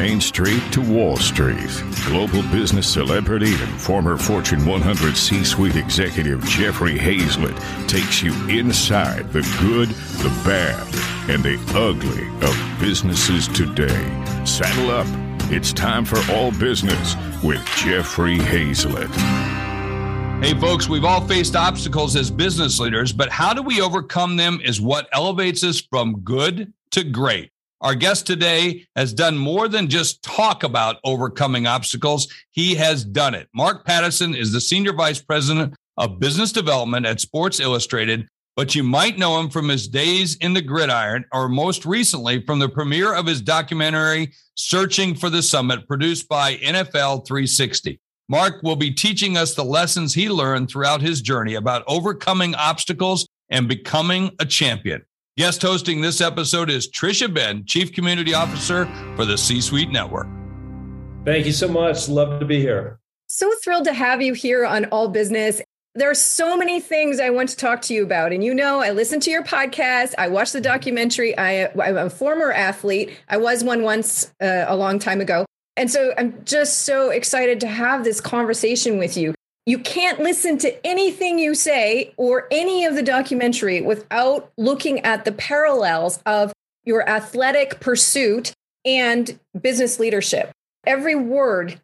Main Street to Wall Street, global business celebrity and former Fortune 100 C-Suite executive Jeffrey Hazlett takes you inside the good, the bad, and the ugly of businesses today. Saddle up. It's time for All Business with Jeffrey Hazlett. Hey, folks, we've all faced obstacles as business leaders, but how do we overcome them is what elevates us from good to great. Our guest today has done more than just talk about overcoming obstacles. He has done it. Mark Pattison is the Senior Vice President of Business Development at Sports Illustrated, but you might know him from his days in the gridiron, or most recently from the premiere of his documentary, Searching for the Summit, produced by NFL 360. Mark will be teaching us the lessons he learned throughout his journey about overcoming obstacles and becoming a champion. Guest hosting this episode is Tricia Benn, Chief Community Officer for the C-Suite Network. Thank you so much. Love to be here. So thrilled to have you here on All Business. There are so many things I want to talk to you about. And you know, I listen to your podcast. I watch the documentary. I'm a former athlete. I was one once a long time ago. And so I'm just so excited to have this conversation with you. You can't listen to anything you say or any of the documentary without looking at the parallels of your athletic pursuit and business leadership. Every word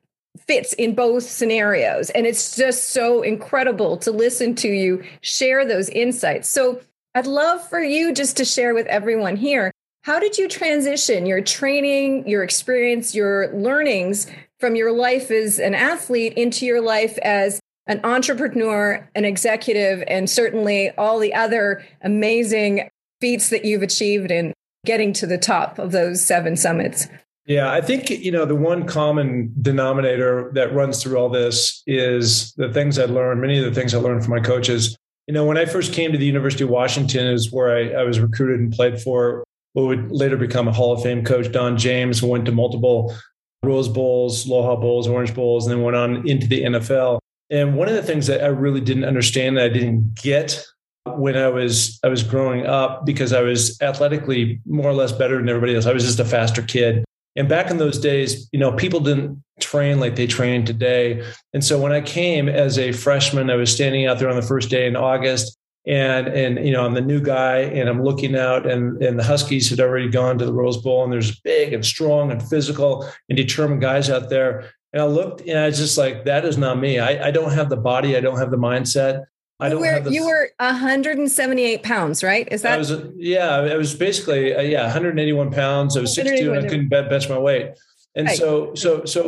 fits in both scenarios. And it's just so incredible to listen to you share those insights. So I'd love for you just to share with everyone here, how did you transition your training, your experience, your learnings from your life as an athlete into your life as an entrepreneur, an executive, and certainly all the other amazing feats that you've achieved in getting to the top of those 7 summits? Yeah, I think, you know, the one common denominator that runs through all this is the things I learned, many of the things I learned from my coaches. You know, when I first came to the University of Washington is where I was recruited and played for what would later become a Hall of Fame coach, Don James, who went to multiple Rose Bowls, Aloha Bowls, Orange Bowls, and then went on into the NFL. And one of the things that I really didn't understand that I didn't get when I was growing up, because I was athletically more or less better than everybody else. I was just a faster kid. And back in those days, you know, people didn't train like they train today. And so when I came as a freshman, I was standing out there on the first day in August. And you know, I'm the new guy and I'm looking out and the Huskies had already gone to the Rose Bowl and there's big and strong and physical and determined guys out there. And I looked and I was just like, that is not me. I don't have the body. I don't have the mindset. You were 178 pounds, right? Is that? I was 181 pounds. I was 6'2" and I couldn't bench my weight. And right. So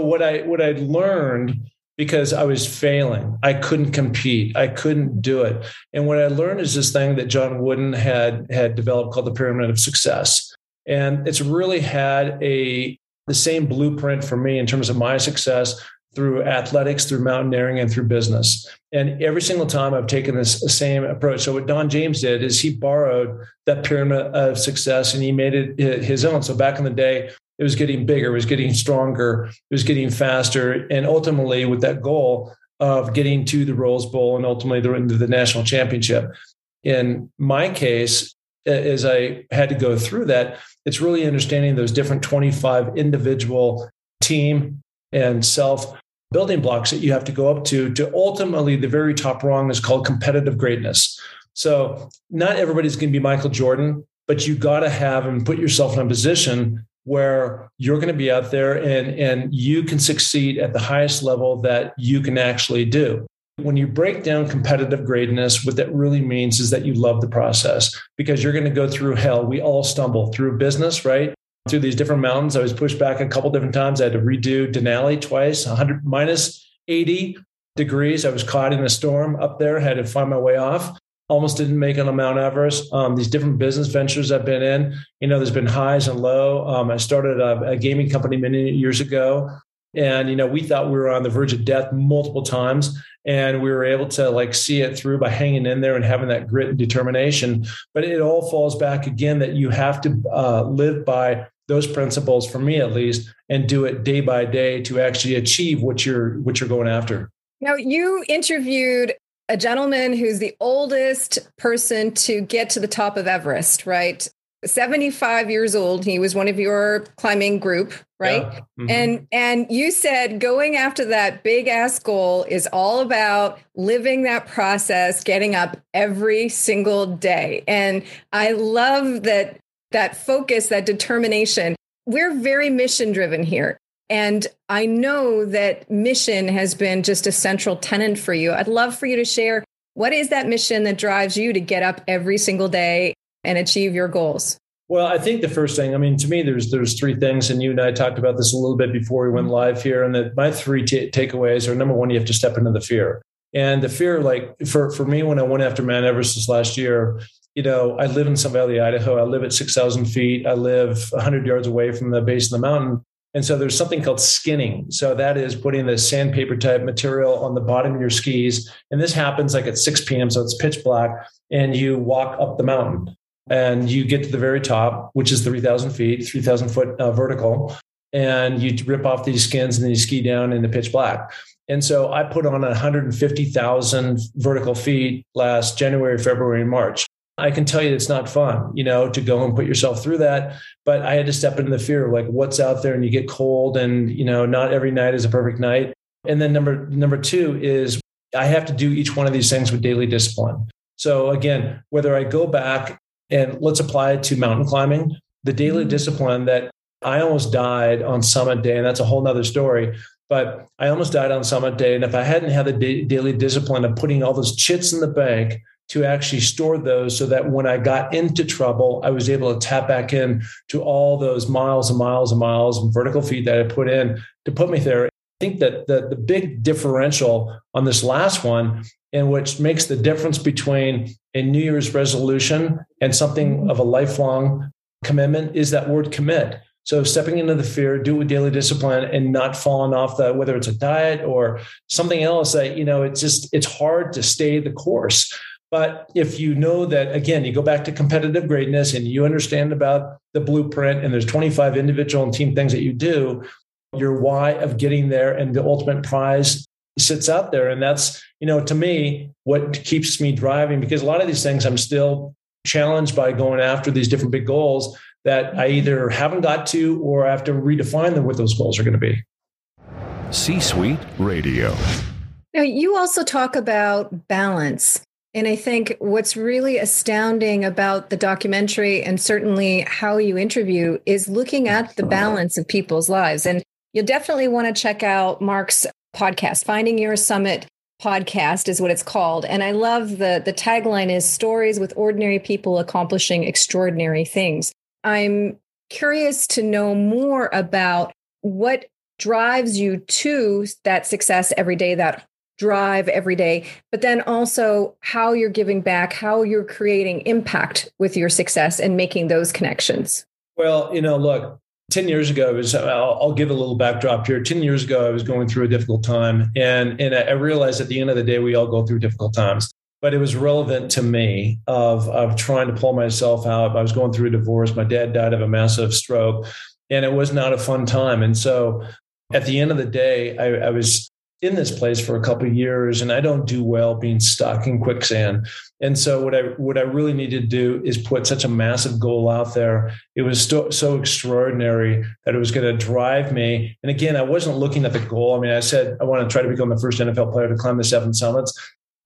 what I learned, because I was failing. I couldn't compete. I couldn't do it. And what I learned is this thing that John Wooden had developed called the Pyramid of Success. And it's really had the same blueprint for me in terms of my success through athletics, through mountaineering, and through business. And every single time I've taken this same approach. So what Don James did is he borrowed that Pyramid of Success and he made it his own. So back in the day, it was getting bigger, it was getting stronger, it was getting faster. And ultimately with that goal of getting to the Rose Bowl and ultimately the national championship. In my case, as I had to go through that, it's really understanding those different 25 individual team and self building blocks that you have to go up to ultimately the very top rung is called competitive greatness. So not everybody's going to be Michael Jordan, but you got to have and put yourself in a position where you're going to be out there and you can succeed at the highest level that you can actually do. When you break down competitive greatness, what that really means is that you love the process because you're going to go through hell. We all stumble through business, right? Through these different mountains. I was pushed back a couple different times. I had to redo Denali twice, -80 degrees. I was caught in a storm up there, had to find my way off. Almost didn't make it on Mount Everest. These different business ventures I've been in, you know, there's been highs and lows. I started a gaming company many years ago. And, you know, we thought we were on the verge of death multiple times. And we were able to like see it through by hanging in there and having that grit and determination. But it all falls back again that you have to live by those principles, for me at least, and do it day by day to actually achieve what you're going after. Now, you interviewed a gentleman who's the oldest person to get to the top of Everest, right? 75 years old. He was one of your climbing group, right? Yeah. Mm-hmm. And you said going after that big ass goal is all about living that process, getting up every single day. And I love that focus, that determination. We're very mission driven here. And I know that mission has been just a central tenet for you. I'd love for you to share, what is that mission that drives you to get up every single day and achieve your goals? Well, I think the first thing, I mean, to me, there's three things, and you and I talked about this a little bit before we went live here. And that my three takeaways are, number one, you have to step into the fear. And the fear, like for me, when I went after Mount Everest this last year, you know, I live in Sun Valley, Idaho. I live at 6,000 feet. I live 100 yards away from the base of the mountain. And so there's something called skinning. So that is putting the sandpaper type material on the bottom of your skis. And this happens like at 6 p.m. So it's pitch black, and you walk up the mountain and you get to the very top, which is 3,000 feet, 3,000 foot vertical. And you rip off these skins and then you ski down into pitch black. And so I put on 150,000 vertical feet last January, February, and March. I can tell you it's not fun, you know, to go and put yourself through that. But I had to step into the fear of like what's out there, and you get cold, and, you know, not every night is a perfect night. And then number two is I have to do each one of these things with daily discipline. So again, whether I go back and let's apply it to mountain climbing, the daily discipline that I almost died on summit day, and that's a whole nother story. But I almost died on summit day. And if I hadn't had the daily discipline of putting all those chits in the bank to actually store those so that when I got into trouble, I was able to tap back in to all those miles and miles and miles and vertical feet that I put in to put me there. I think that the big differential on this last one, and which makes the difference between a New Year's resolution and something of a lifelong commitment, is that word commit. So stepping into the fear, do it with daily discipline, and not falling off the, whether it's a diet or something else that, you know, it's just, it's hard to stay the course. But if you know that, again, you go back to competitive greatness and you understand about the blueprint, and there's 25 individual and team things that you do, your why of getting there and the ultimate prize sits out there. And that's, you know, to me, what keeps me driving, because a lot of these things I'm still challenged by going after these different big goals that I either haven't got to, or I have to redefine them, what those goals are going to be. C-Suite Radio. Now, you also talk about balance. And I think what's really astounding about the documentary, and certainly how you interview, is looking at the balance of people's lives. And you'll definitely want to check out Mark's podcast, Finding Your Summit podcast is what it's called. And I love the tagline is stories with ordinary people accomplishing extraordinary things. I'm curious to know more about what drives you to that success every day, that drive every day, but then also how you're giving back, how you're creating impact with your success and making those connections. Well, you know, look, 10 years ago, I'll give a little backdrop here. 10 years ago, I was going through a difficult time. And I realized at the end of the day, we all go through difficult times. But it was relevant to me of trying to pull myself out. I was going through a divorce. My dad died of a massive stroke, and it was not a fun time. And so at the end of the day, I was in this place for a couple of years, and I don't do well being stuck in quicksand. And so what I really needed to do is put such a massive goal out there. It was so extraordinary that it was going to drive me. And again, I wasn't looking at the goal. I mean, I said, I want to try to become the first NFL player to climb the 7 summits.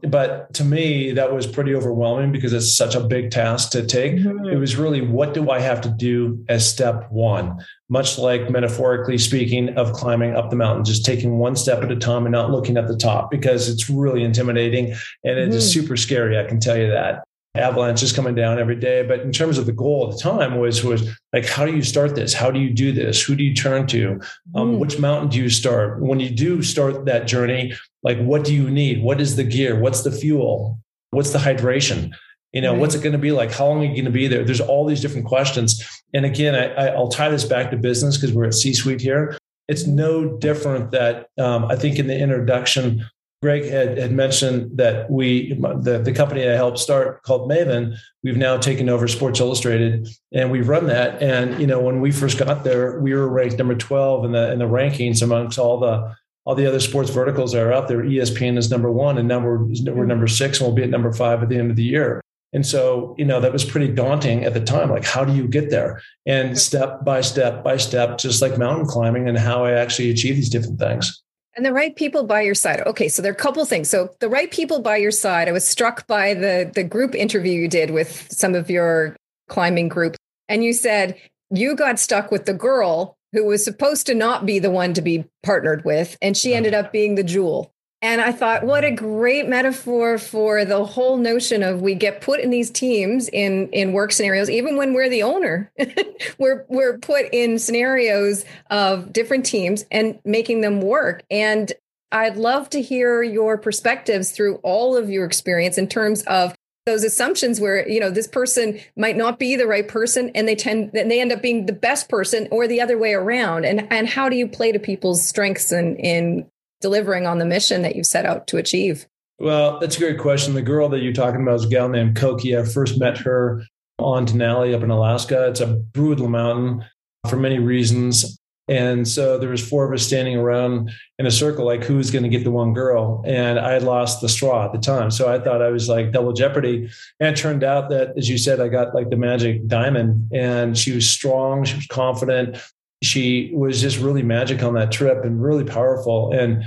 But to me, that was pretty overwhelming because it's such a big task to take. Mm-hmm. It was really, what do I have to do as step one? Much like metaphorically speaking of climbing up the mountain, just taking one step at a time and not looking at the top, because it's really intimidating and it is super scary. I can tell you that. Avalanche is coming down every day. But in terms of the goal at the time was like, how do you start this? How do you do this? Who do you turn to? Which mountain do you start? When you do start that journey, like, what do you need? What is the gear? What's the fuel? What's the hydration? You know, What's it going to be like? How long are you going to be there? There's all these different questions. And again, I'll tie this back to business because we're at C-Suite here. It's no different that I think in the introduction, Greg had mentioned that the company I helped start called Maven, we've now taken over Sports Illustrated, and we run that. And, you know, when we first got there, we were ranked number 12 in the rankings amongst all the other sports verticals that are out there. ESPN is number 1, and now we're number 6, and we'll be at number 5 at the end of the year. And so, you know, that was pretty daunting at the time. Like, how do you get there? And step by step by step, just like mountain climbing and how I actually achieve these different things. And the right people by your side. Okay, so there are a couple of things. So the right people by your side. I was struck by the group interview you did with some of your climbing group. And you said you got stuck with the girl who was supposed to not be the one to be partnered with. And she ended up being the jewel. And I thought, what a great metaphor for the whole notion of we get put in these teams in work scenarios, even when we're the owner. we're put in scenarios of different teams and making them work. And I'd love to hear your perspectives through all of your experience in terms of those assumptions where, you know, this person might not be the right person and they end up being the best person, or the other way around. And how do you play to people's strengths in delivering on the mission that you've set out to achieve? Well, that's a great question. The girl that you're talking about is a gal named Koki. I first met her on Denali up in Alaska. It's a brutal mountain for many reasons. And so there was four of us standing around in a circle, like, who's going to get the one girl? And I had lost the straw at the time. So I thought I was like double jeopardy. And it turned out that, as you said, I got like the magic diamond, and she was strong. She was confident. She was just really magic on that trip and really powerful. And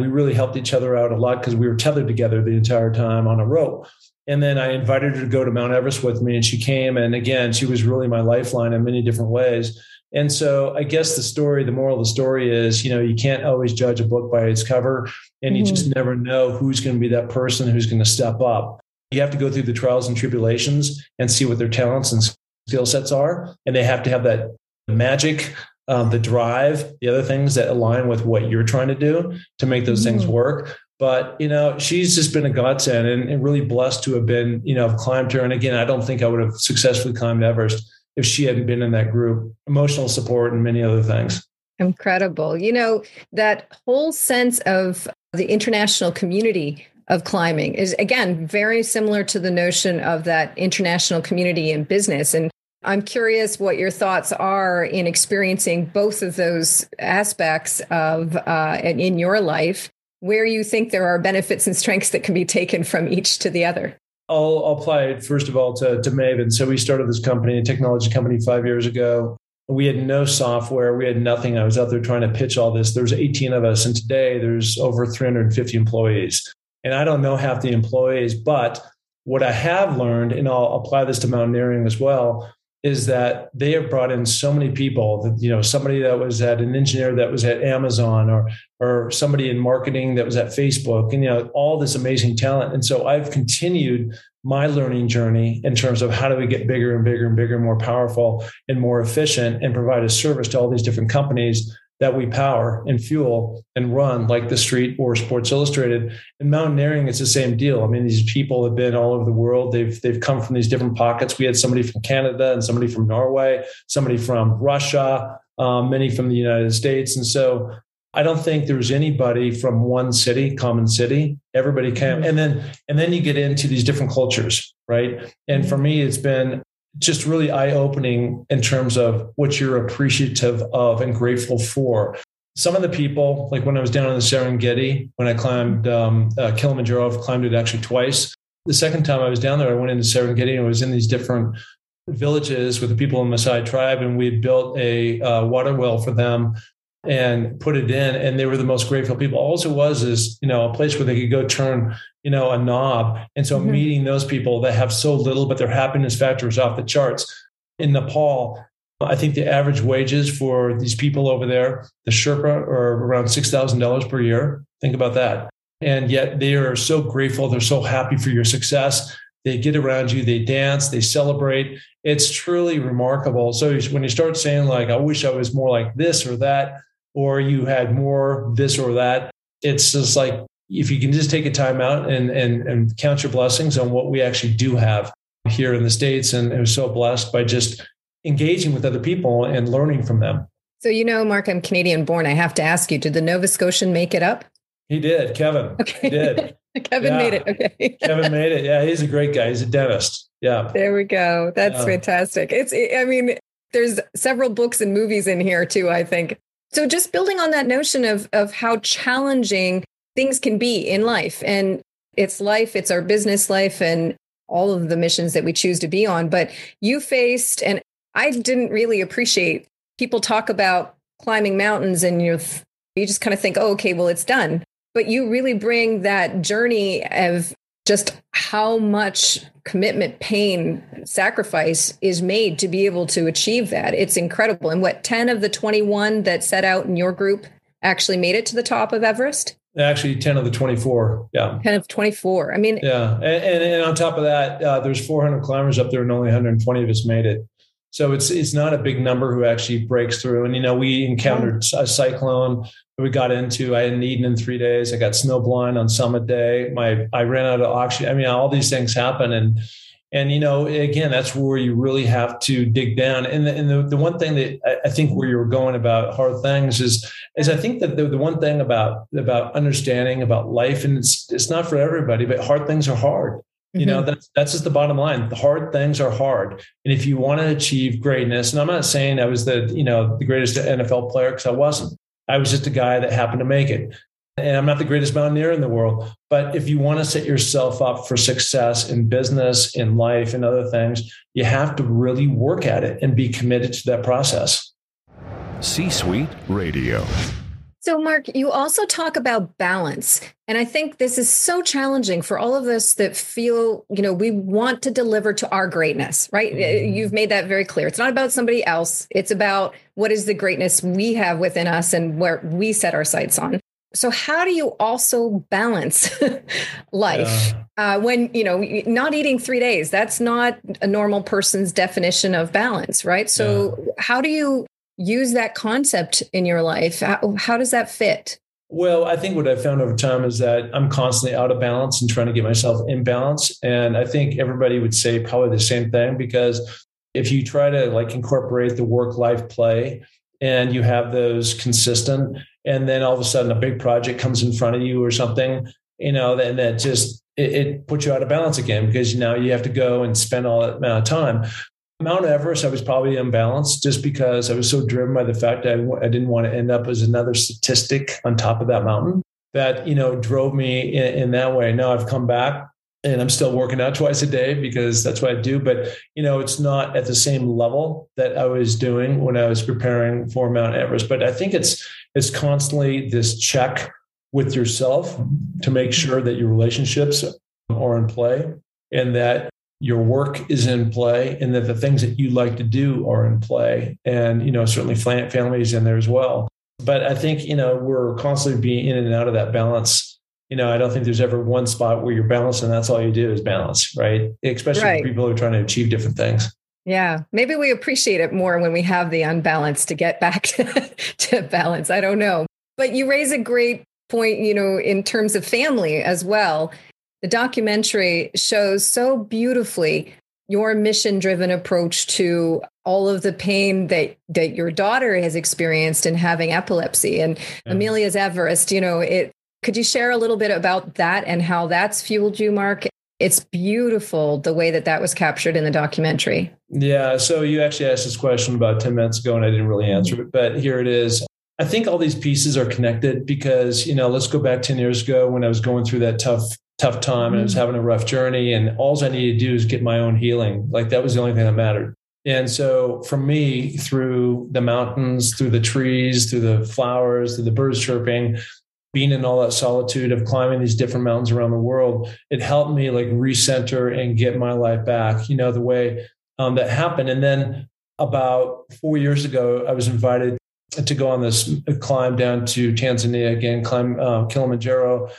we really helped each other out a lot because we were tethered together the entire time on a rope. And then I invited her to go to Mount Everest with me, and she came. And again, she was really my lifeline in many different ways. And so I guess the moral of the story is, you know, you can't always judge a book by its cover, and you just never know who's going to be that person who's going to step up. You have to go through the trials and tribulations and see what their talents and skill sets are. And they have to have that magic, the drive, the other things that align with what you're trying to do to make those things work. But, you know, she's just been a godsend, and really blessed to have been, you know, I've climbed her. And again, I don't think I would have successfully climbed Everest if she hadn't been in that group, emotional support, and many other things. Incredible. You know, that whole sense of the international community of climbing is, again, very similar to the notion of that international community in business. And I'm curious what your thoughts are in experiencing both of those aspects of in your life, where you think there are benefits and strengths that can be taken from each to the other. I'll apply it, first of all, to Maven. So we started this company, a technology company, 5 years ago. We had no software. We had nothing. I was out there trying to pitch all this. There's 18 of us, and today there's over 350 employees. And I don't know half the employees, but what I have learned, and I'll apply this to mountaineering as well, is that they have brought in so many people that, you know, somebody that was at an engineer that was at Amazon, or somebody in marketing that was at Facebook, and, you know, all this amazing talent. And so I've continued my learning journey in terms of how do we get bigger and bigger and bigger, more powerful and more efficient, and provide a service to all these different companies that we power and fuel and run, like The Street or Sports Illustrated. And mountaineering, it's the same deal. I mean, these people have been all over the world. They've come from these different pockets. We had somebody from Canada, and somebody from Norway, somebody from Russia, many from the United States. And so I don't think there's anybody from one city, common city. Everybody came. And then you get into these different cultures, right? And for me, it's been just really eye-opening in terms of what you're appreciative of and grateful for. Some of the people, like when I was down in the Serengeti, when I climbed Kilimanjaro, I've climbed it actually twice. The second time I was down there, I went into Serengeti, and I was in these different villages with the people in the Maasai tribe, and we built a water well for them and put it in, and they were the most grateful people. All it was is, you know, a place where they could go turn, you know, a knob. And so meeting those people that have so little, but their happiness factor is off the charts. In Nepal, I think the average wages for these people over there, the Sherpa, are around $6,000 per year. Think about that. And yet they are so grateful. They're so happy for your success. They get around you, they dance, they celebrate. It's truly remarkable. So when you start saying, like, I wish I was more like this or that, or you had more this or that, it's just like, if you can just take a time out and count your blessings on what we actually do have here in the States. And I was so blessed by just engaging with other people and learning from them. So, you know, Mark, I'm Canadian born. I have to ask you, did the Nova Scotian make it up? He did. Kevin. Okay. He did. Kevin made it. Okay. Kevin made it. Yeah. He's a great guy. He's a dentist. Yeah. There we go. That's fantastic. I mean, there's several books and movies in here too, I think. So just building on that notion of how challenging things can be in life, and it's our business life and all of the missions that we choose to be on. But you faced, and I didn't really appreciate, people talk about climbing mountains and you just kind of think, oh, okay, well, it's done. But you really bring that journey of just how much commitment, pain, sacrifice is made to be able to achieve that. It's incredible. And what, 10 of the 21 that set out in your group actually made it to the top of Everest? Actually, 10 of the 24. Yeah. 10 of 24. I mean, yeah. And on top of that, there's 400 climbers up there and only 120 of us made it. So it's not a big number who actually breaks through. And, you know, we encountered a cyclone that we got into. I hadn't eaten in 3 days. I got snow blind on summit day. I ran out of oxygen. I mean, all these things happen. And, you know, again, that's where you really have to dig down. And the one thing that I think where you're going about hard things is I think that the one thing about understanding about life, and it's not for everybody, but hard things are hard. You know, that's just the bottom line. The hard things are hard. And if you want to achieve greatness, and I'm not saying I was the greatest NFL player, because I wasn't. I was just a guy that happened to make it. And I'm not the greatest mountaineer in the world. But if you want to set yourself up for success in business, in life, and other things, you have to really work at it and be committed to that process. C-Suite Radio. So, Mark, you also talk about balance. And I think this is so challenging for all of us that feel, you know, we want to deliver to our greatness, right? Mm-hmm. You've made that very clear. It's not about somebody else. It's about what is the greatness we have within us and where we set our sights on. So how do you also balance life when, you know, not eating 3 days? That's not a normal person's definition of balance, right? So how do you use that concept in your life? How does that fit? Well, I think what I've found over time is that I'm constantly out of balance and trying to get myself in balance. And I think everybody would say probably the same thing, because if you try to like incorporate the work-life play and you have those consistent, and then all of a sudden a big project comes in front of you or something, you know, then that just, it puts you out of balance again, because now you have to go and spend all that amount of time. Mount Everest, I was probably imbalanced just because I was so driven by the fact that I didn't want to end up as another statistic on top of that mountain that, you know, drove me in that way. Now I've come back and I'm still working out twice a day because that's what I do. But, you know, it's not at the same level that I was doing when I was preparing for Mount Everest. But I think it's constantly this check with yourself to make sure that your relationships are in play and that your work is in play and that the things that you like to do are in play. And, you know, certainly family is in there as well. But I think, you know, we're constantly being in and out of that balance. You know, I don't think there's ever one spot where you're balanced and that's all you do is balance, right? Especially for people who are trying to achieve different things. Yeah. Maybe we appreciate it more when we have the unbalance to get back to balance. I don't know. But you raise a great point, you know, in terms of family as well. The documentary shows so beautifully your mission-driven approach to all of the pain that your daughter has experienced in having epilepsy and Amelia's Everest. You know, could you share a little bit about that and how that's fueled you, Mark? It's beautiful the way that was captured in the documentary. Yeah. So you actually asked this question about 10 minutes ago and I didn't really answer it, but here it is. I think all these pieces are connected because, you know, let's go back 10 years ago when I was going through that tough time and I was having a rough journey and all I needed to do is get my own healing. Like that was the only thing that mattered. And so for me, through the mountains, through the trees, through the flowers, through the birds chirping, being in all that solitude of climbing these different mountains around the world, it helped me like recenter and get my life back, you know, the way that happened. And then about 4 years ago, I was invited to go on this climb down to Tanzania again, climb Kilimanjaro.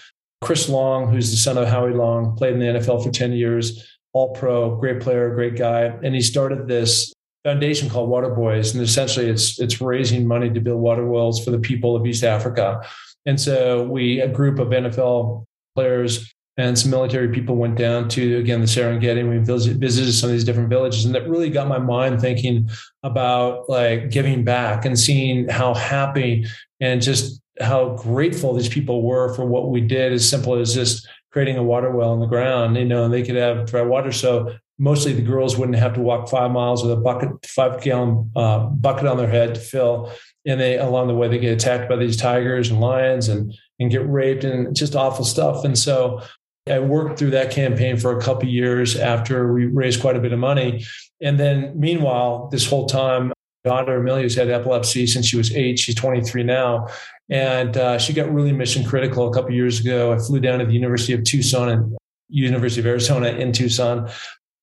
Chris Long, who's the son of Howie Long, played in the NFL for 10 years, all pro, great player, great guy. And he started this foundation called Water Boys. And essentially it's raising money to build water wells for the people of East Africa. And so a group of NFL players and some military people went down to, again, the Serengeti, and we visited some of these different villages. And that really got my mind thinking about like giving back and seeing how happy and just how grateful these people were for what we did, as simple as just creating a water well in the ground, you know, and they could have dry water. So mostly the girls wouldn't have to walk 5 miles with a 5 gallon bucket on their head to fill. And along the way, they get attacked by these tigers and lions and get raped and just awful stuff. And so I worked through that campaign for a couple of years after we raised quite a bit of money. And then meanwhile, this whole time, daughter Amelia's had epilepsy since she was 8. She's 23 now. And she got really mission critical a couple of years ago. I flew down to the University of Tucson and University of Arizona in Tucson.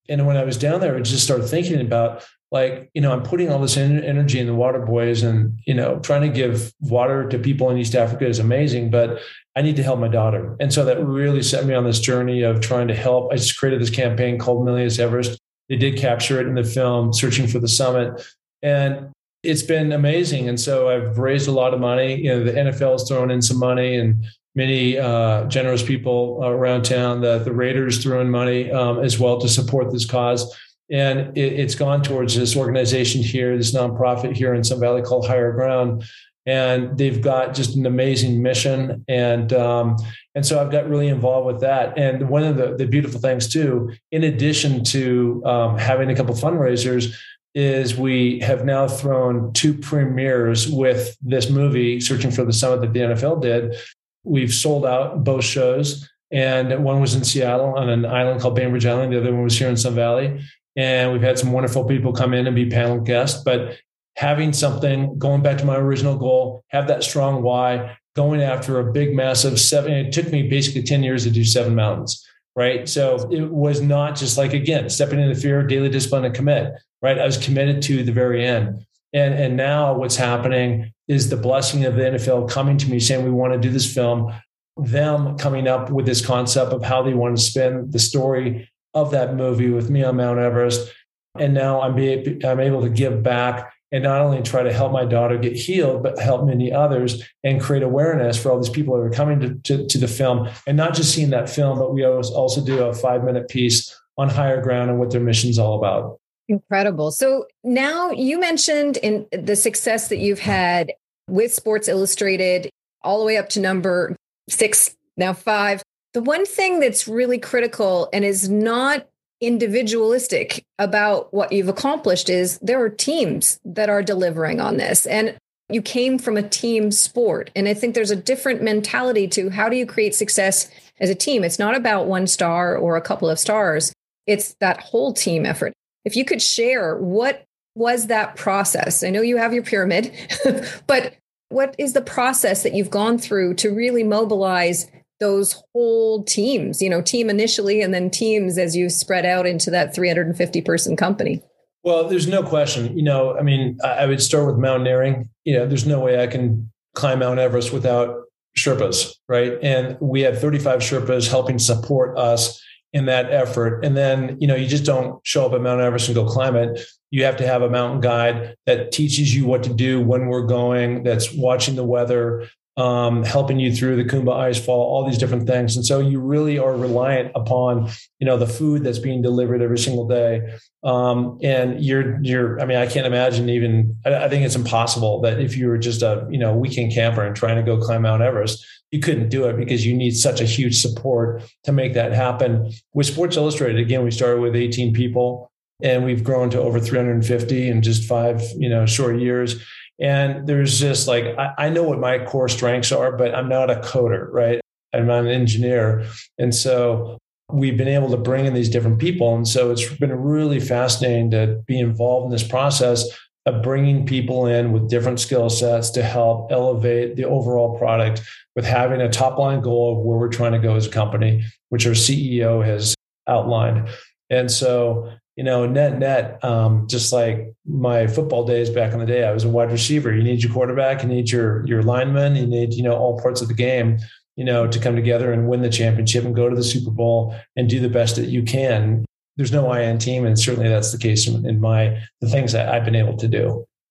And when I was down there, I just started thinking about, like, you know, I'm putting all this energy in the Water Boys, and, you know, trying to give water to people in East Africa is amazing, but I need to help my daughter. And so that really set me on this journey of trying to help. I just created this campaign called Amelia's Everest. They did capture it in the film Searching for the Summit, and it's been amazing. And so I've raised a lot of money. You know, the NFL has thrown in some money, and many generous people around town. The Raiders threw in money as well to support this cause. And it's gone towards this organization here, this nonprofit here in Sun Valley called Higher Ground. And they've got just an amazing mission. And so I've got really involved with that. And one of the beautiful things too, in addition to having a couple of fundraisers, is we have now thrown 2 premieres with this movie, Searching for the Summit, that the NFL did. We've sold out both shows. And one was in Seattle on an island called Bainbridge Island. The other one was here in Sun Valley. And we've had some wonderful people come in and be panel guests. But having something, going back to my original goal, have that strong why, going after a big, massive 7. It took me basically 10 years to do 7 mountains, right? So it was not just like, again, stepping into fear, daily discipline, and commit, right? I was committed to the very end. And now what's happening is the blessing of the NFL coming to me saying, we want to do this film, them coming up with this concept of how they want to spin the story of that movie with me on Mount Everest. And now I'm able to give back and not only try to help my daughter get healed, but help many others and create awareness for all these people that are coming to the film, and not just seeing that film, but we also do a 5-minute piece on Higher Ground and what their mission's all about. Incredible. So now you mentioned in the success that you've had with Sports Illustrated all the way up to number 6, now 5. The one thing that's really critical and is not individualistic about what you've accomplished is there are teams that are delivering on this. And you came from a team sport. And I think there's a different mentality to how do you create success as a team? It's not about one star or a couple of stars. It's that whole team effort. If you could share, what was that process? I know you have your pyramid, but what is the process that you've gone through to really mobilize those whole teams, you know, team initially, and then teams as you spread out into that 350 person company? Well, there's no question. You know, I mean, I would start with mountaineering. You know, there's no way I can climb Mount Everest without Sherpas, right? And we have 35 Sherpas helping support us in that effort. And then, you know, you just don't show up at Mount Everest and go climb it. You have to have a mountain guide that teaches you what to do when we're going, that's watching the weather, helping you through the Kumba Icefall, all these different things. And so you really are reliant upon, you know, the food that's being delivered every single day. And I mean, I can't imagine even, I think it's impossible that if you were just a, you know, weekend camper and trying to go climb Mount Everest, you couldn't do it, because you need such a huge support to make that happen. With Sports Illustrated, again, we started with 18 people and we've grown to over 350 in just 5, you know, short years. And there's just like, I know what my core strengths are, but I'm not a coder, right? I'm not an engineer. And so we've been able to bring in these different people. And so it's been really fascinating to be involved in this process of bringing people in with different skill sets to help elevate the overall product, with having a top line goal of where we're trying to go as a company, which our CEO has outlined. And so, you know, net, just like my football days back in the day, I was a wide receiver. You need your quarterback, you need your lineman, you need, you know, all parts of the game, you know, to come together and win the championship and go to the Super Bowl and do the best that you can. There's no I in team, and certainly that's the case in the things that I've been able to do.